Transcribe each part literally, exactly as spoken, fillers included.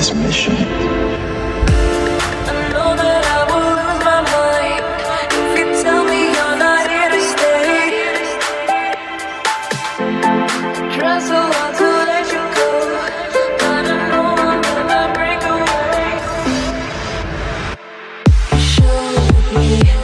this mission. I know that I will lose my mind if you tell me you're not here to stay. Try so hard to let you go, but I know I'm gonna break away. Show me you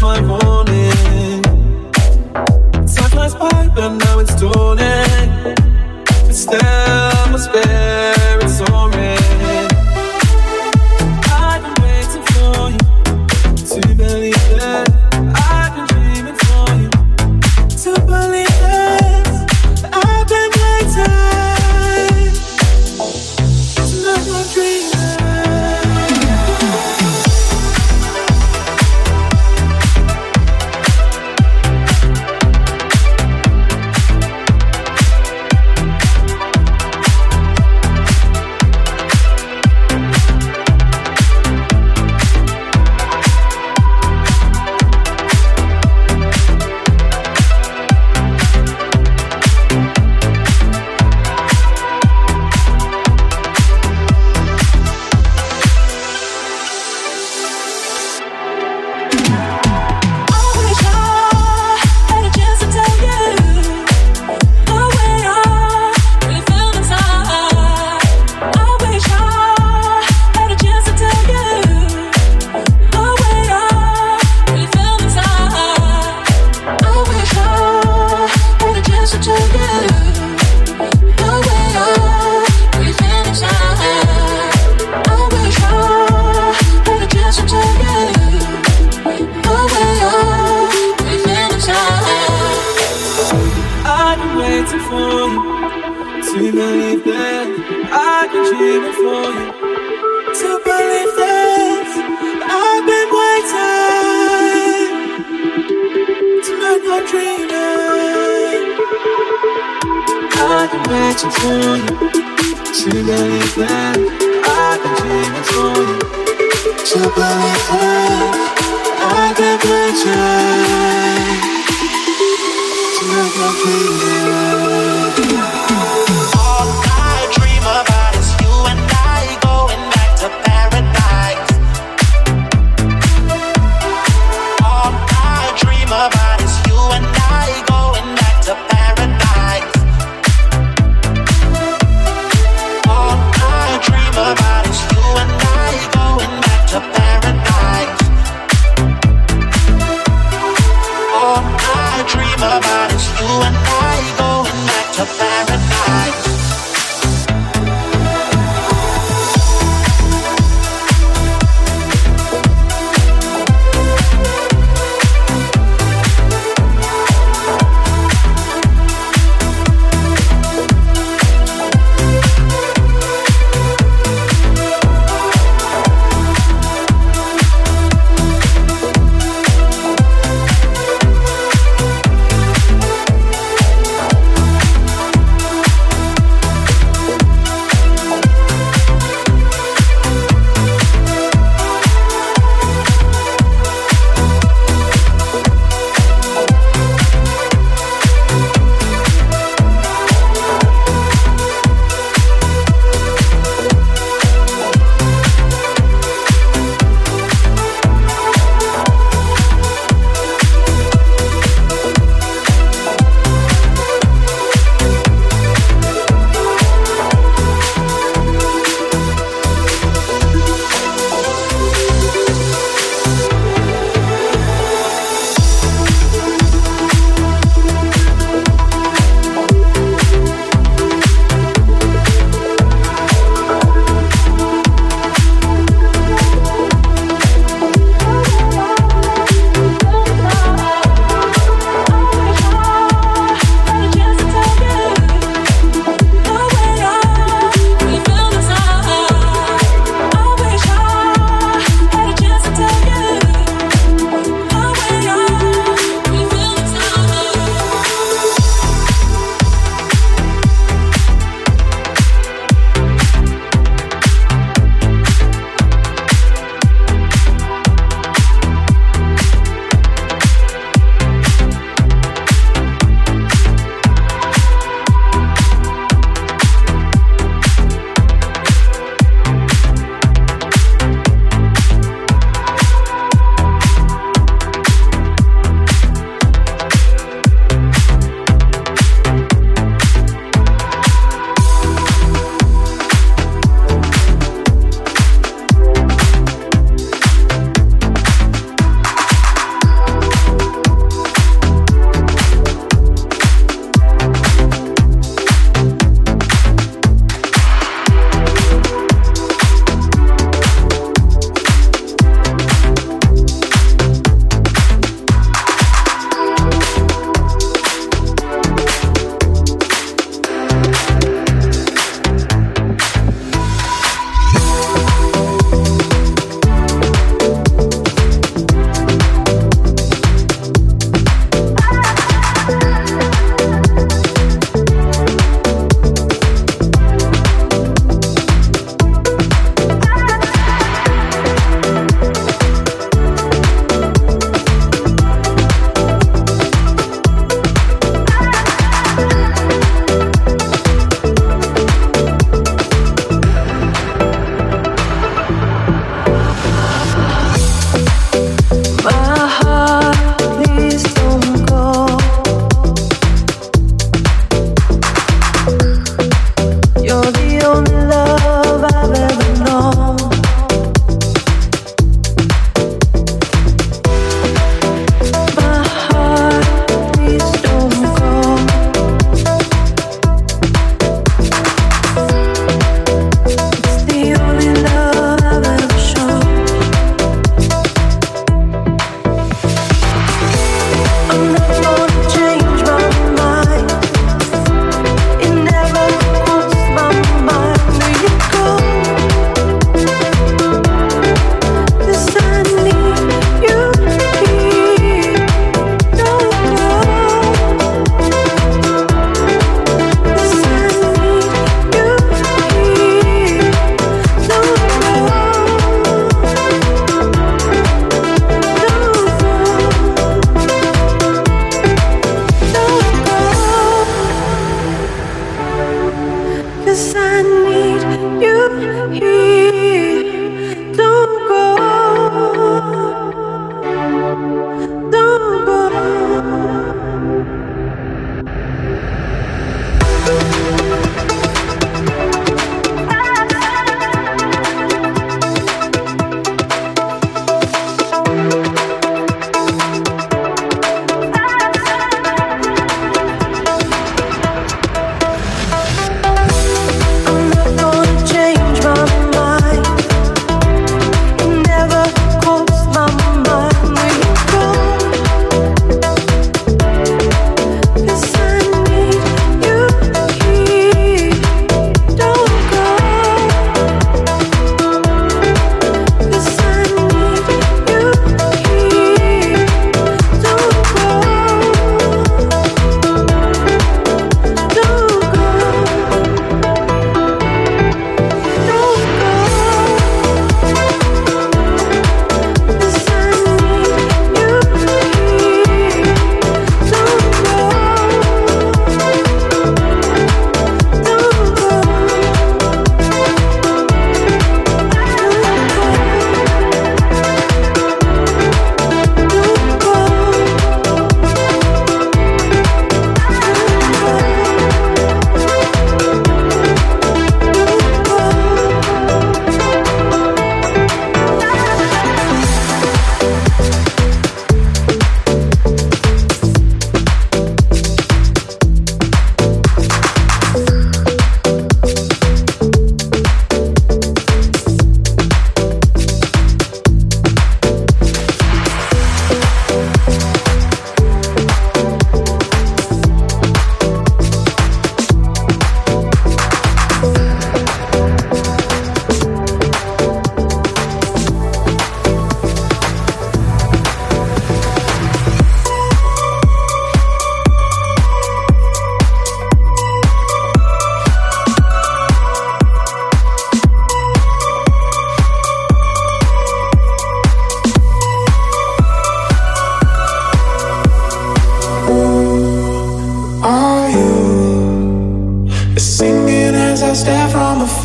of my morning. Time flies by, but now it's dawning. It's still my spirit's soaring. I've been waiting for you to believe it. I've been dreaming for you to believe it. I've been waiting to let my dreams. Dream about it's you and I going back to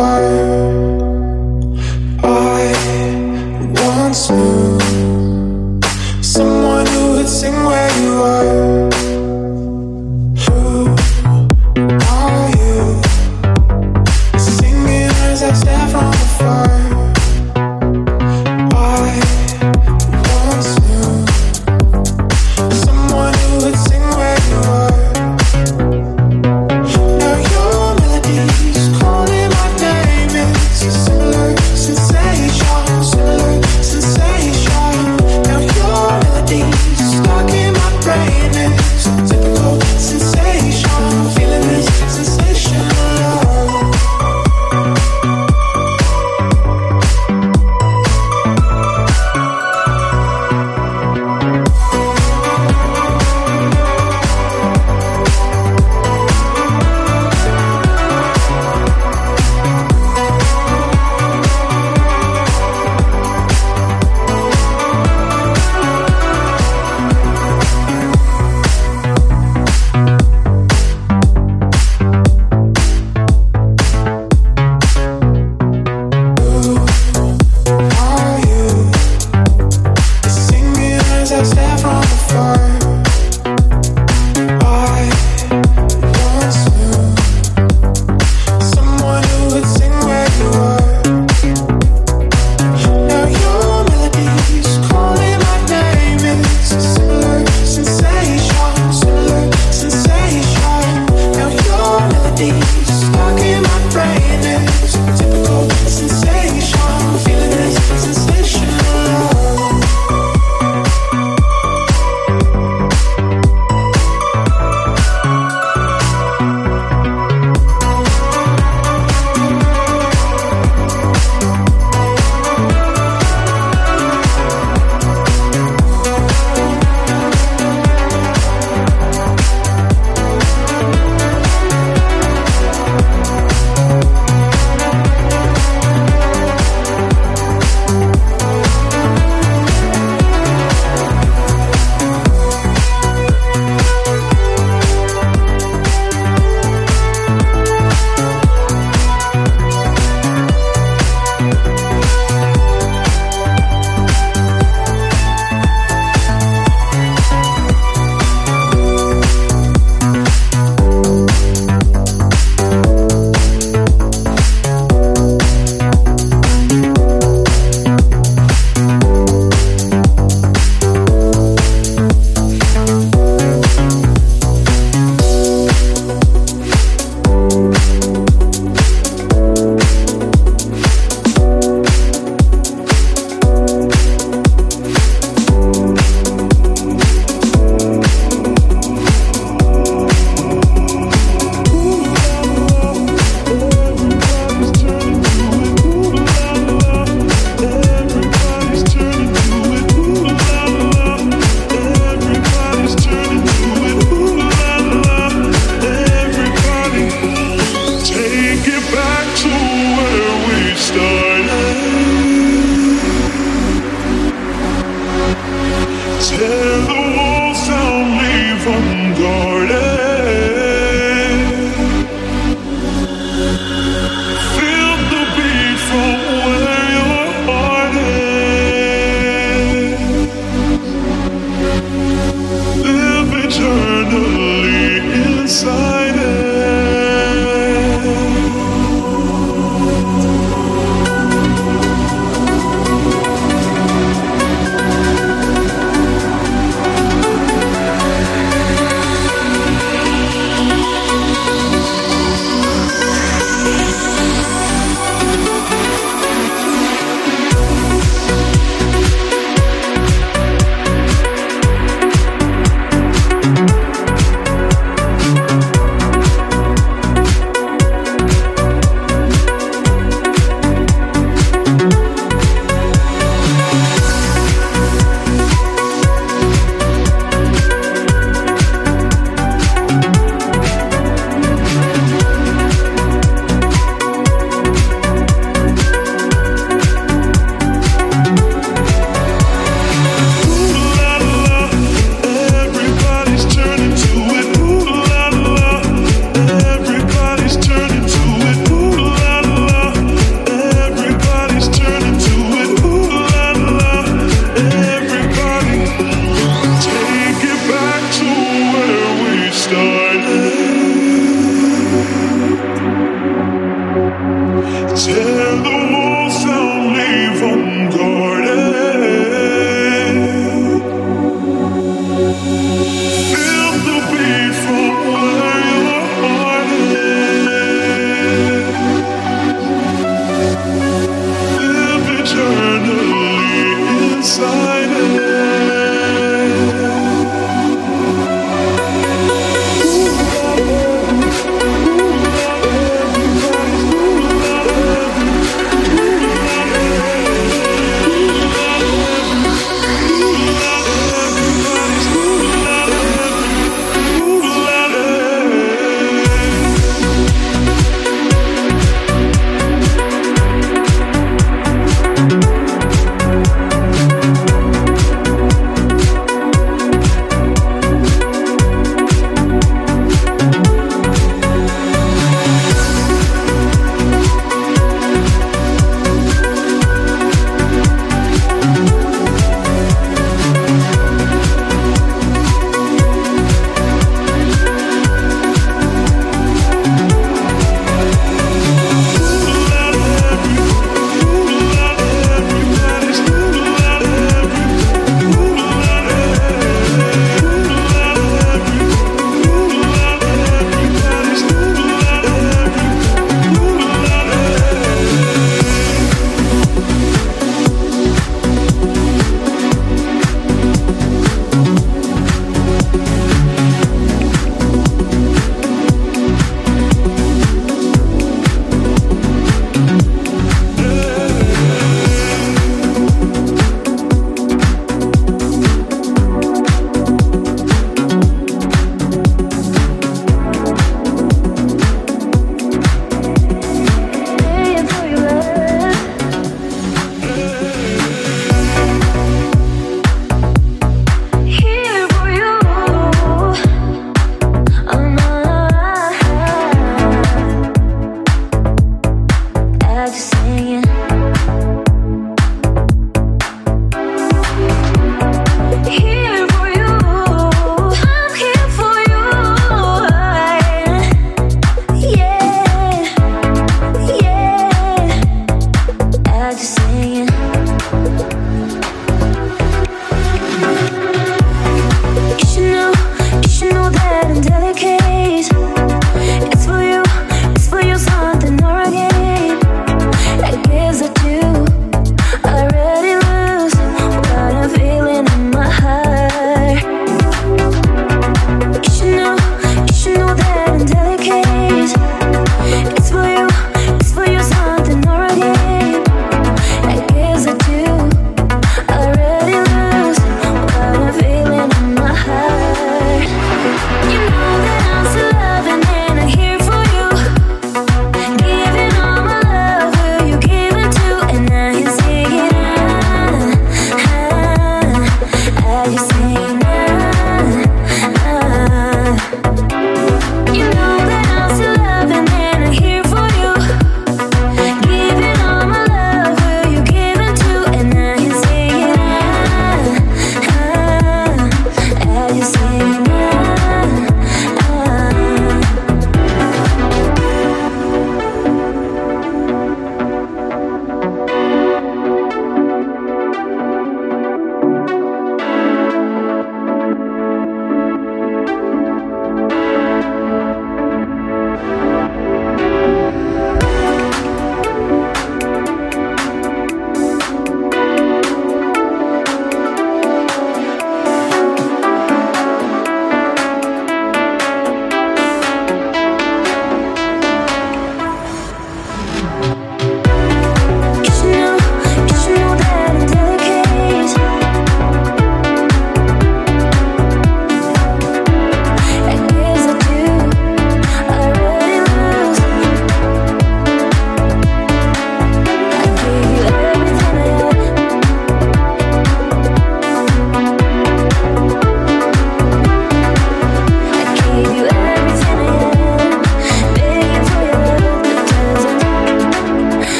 fire I once knew someone who would sing where you are. Who are you? Singing as I step on the fire. Stuck in my brain.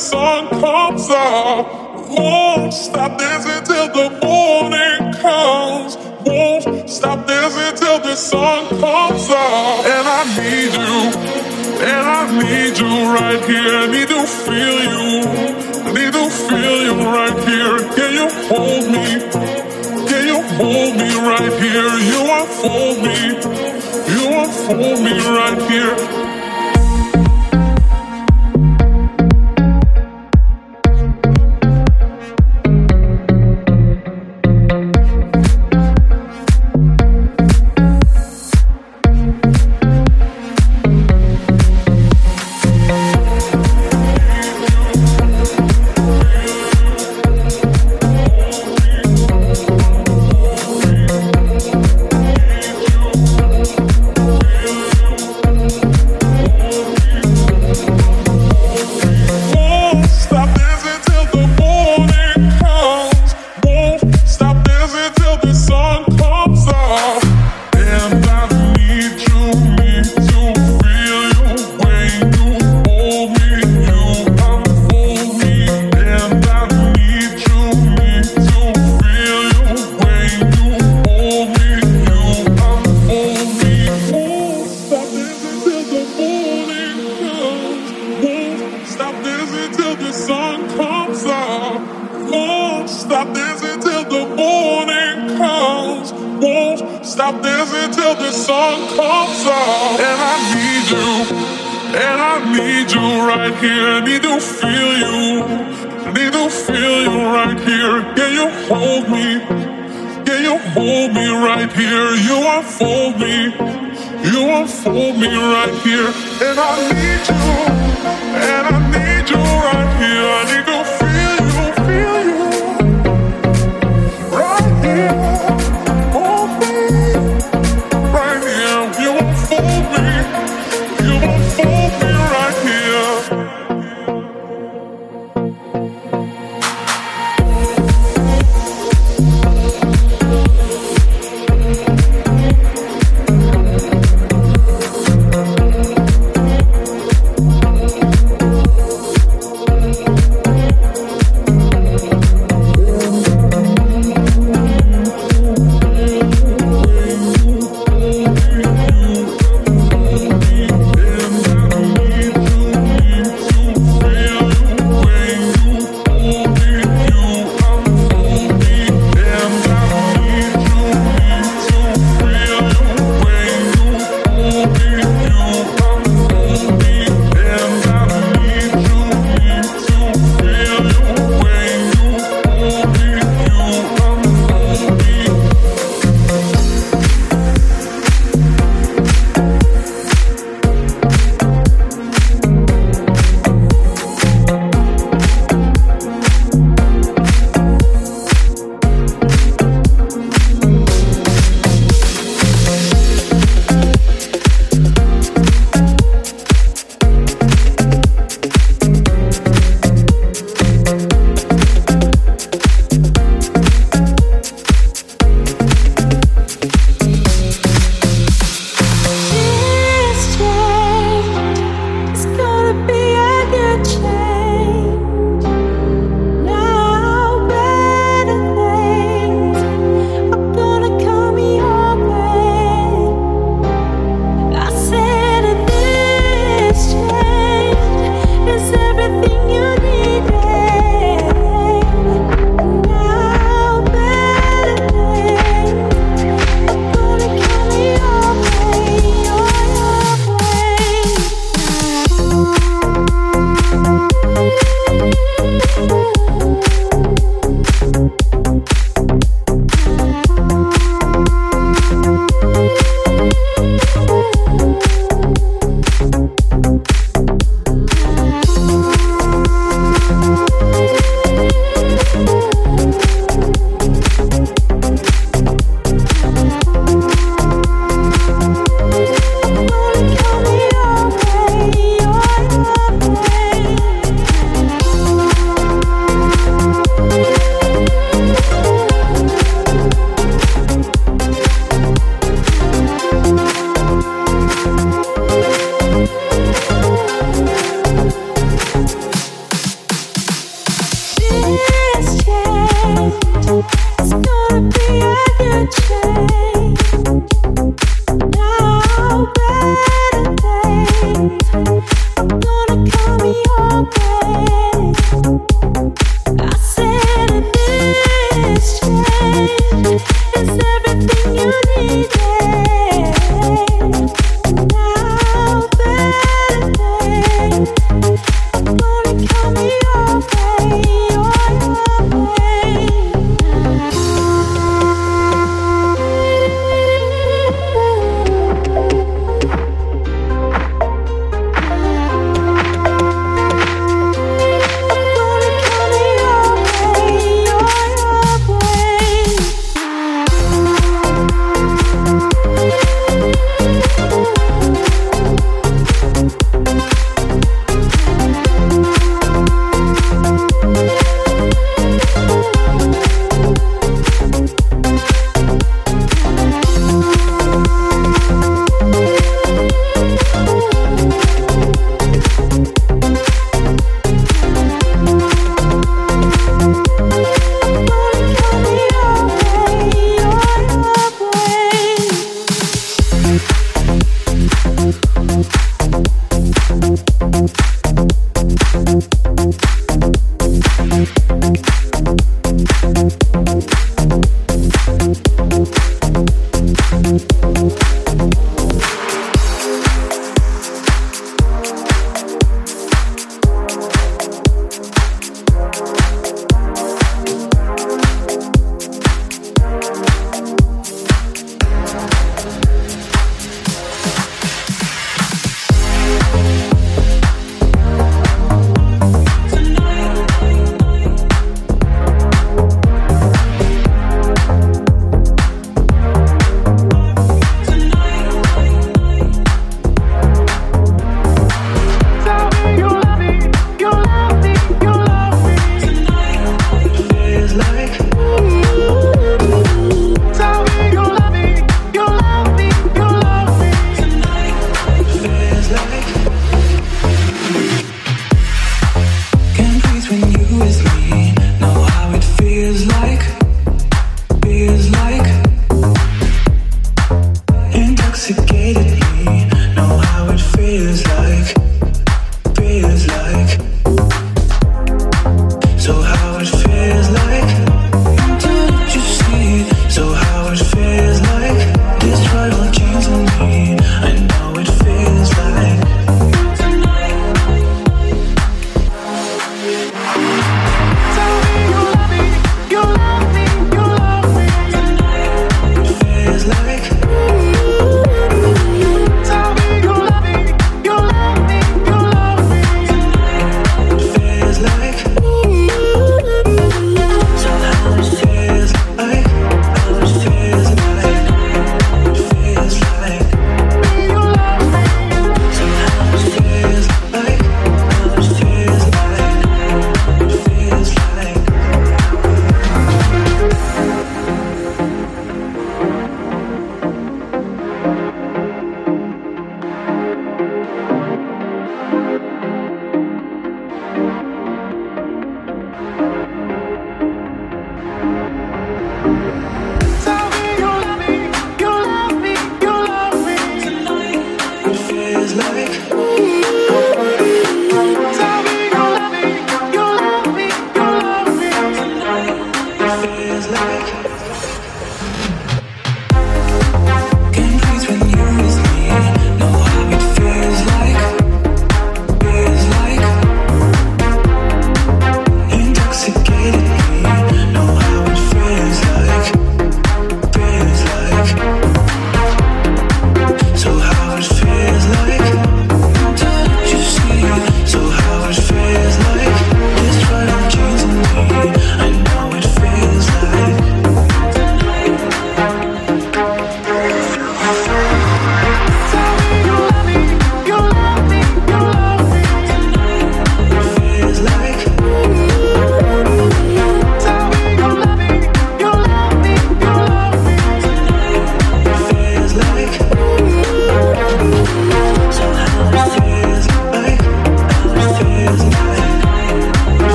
sun comes up. Won't stop dancing till the morning comes. Won't stop dancing till the sun comes up. And I need you, and I need you right here. I need to feel you, I need to feel you right here. Can you hold me? Can you hold me right here? You unfold me, you unfold me right here.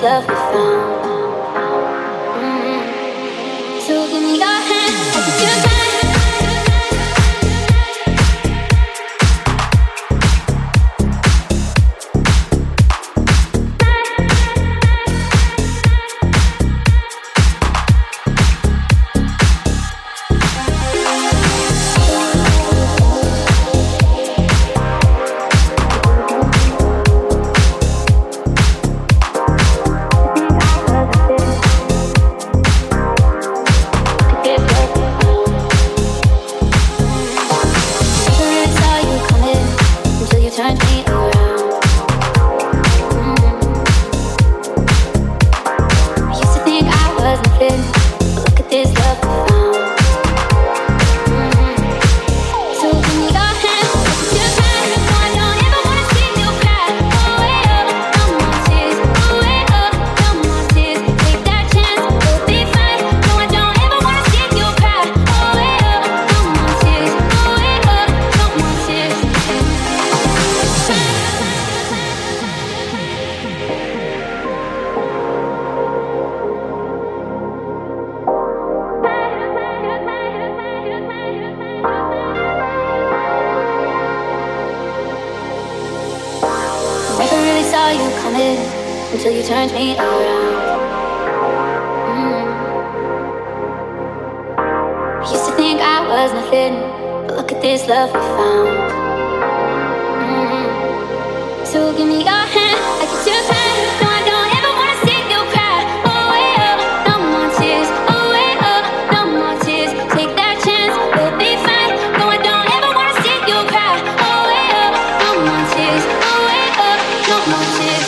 this love we found. Mm-hmm. So give me your hand, your time. Until you turned me around. Mm. I used to think I was nothing, but look at this love we found. Mm. So give me your hand, I get your hand. No, I don't ever wanna see you cry. Oh, yeah, no more tears. Oh, yeah, no more tears. Take that chance, we'll be fine. No, I don't ever wanna see you cry. Oh, yeah, no more tears. Oh, yeah, no more tears.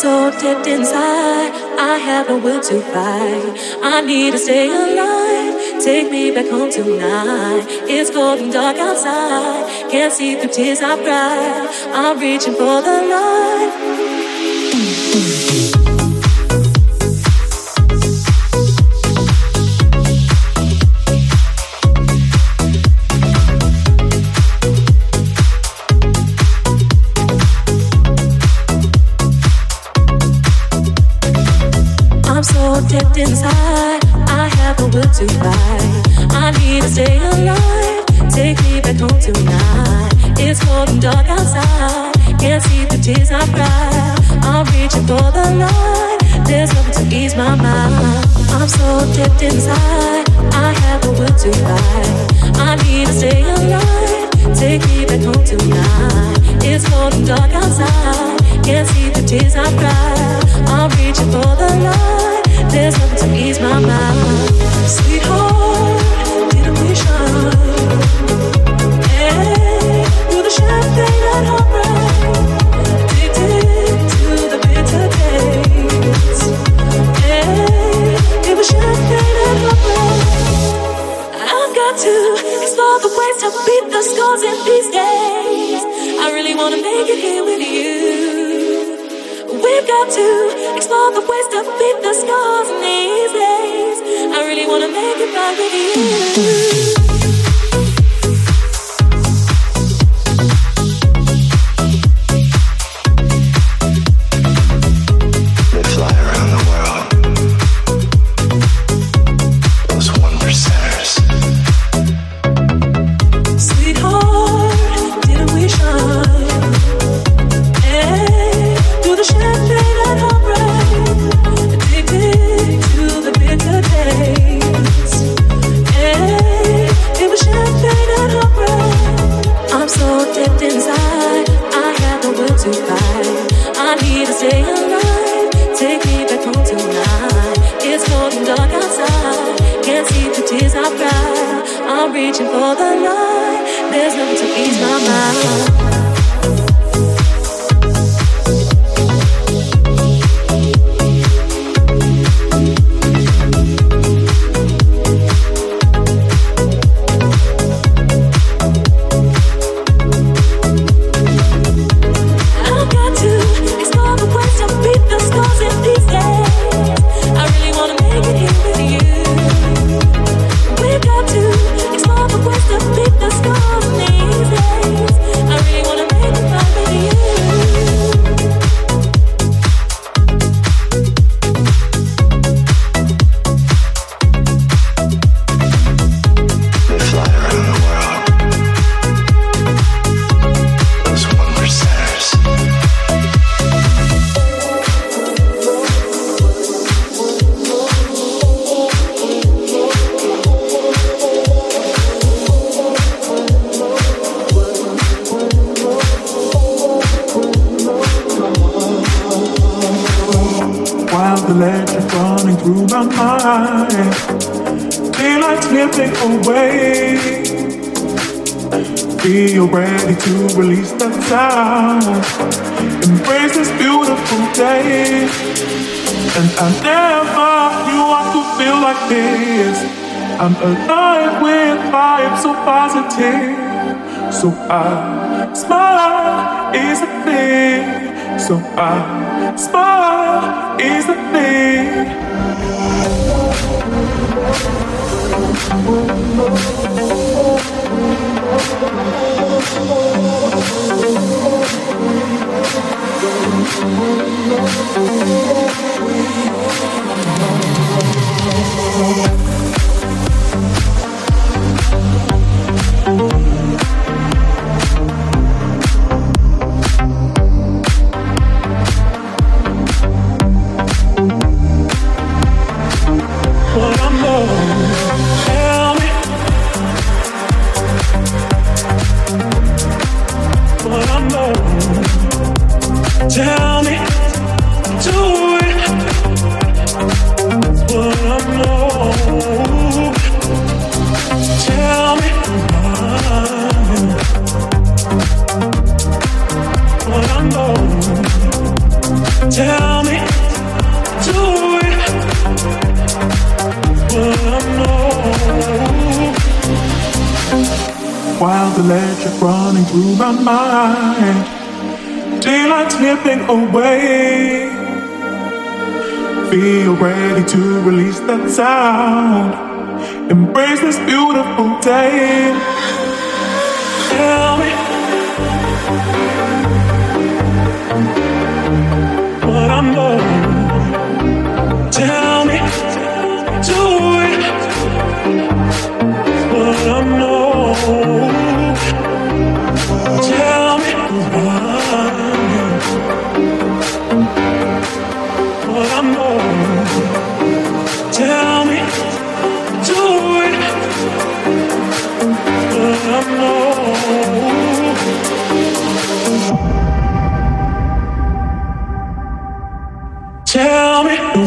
so deep inside, I have no will to fight. I need to stay alive. Take me back home tonight. It's cold and dark outside. Can't see through tears I cry. I'm reaching for the light. Deep inside, I have a will to fight. I need to stay alive. Take me back home tonight. It's cold and dark outside. Can't see the tears I cry. I'm reaching for the light. There's nothing to ease my mind. I'm so deep inside, I have a will to fight. I need to stay alive. Take me back home tonight. It's cold and dark outside. Can't see the tears I cry. I'm reaching for the light. There's nothing to ease my mind. Sweet home, didn't we shine? Hey, through the champagne and heartbreak, addicted to the bitter taste. Hey, it was champagne and heartbreak. I've got to explore the ways to beat the scores in these days. I really wanna make it here with you. We've got to explore the ways to beat the scars in these days. I really wanna make it right with you. I'm alive with vibes so positive, so I smile is a thing, so I smile is a thing. Tell me, do it. wild electric running through my mind. Daylight slipping away. Feel ready to release that sound. Embrace this beautiful day. Tell me what I'm doing. Tell me do it. But I know. Tell me why. But I know. Tell me do it. But I know. Tell me why.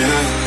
Yeah.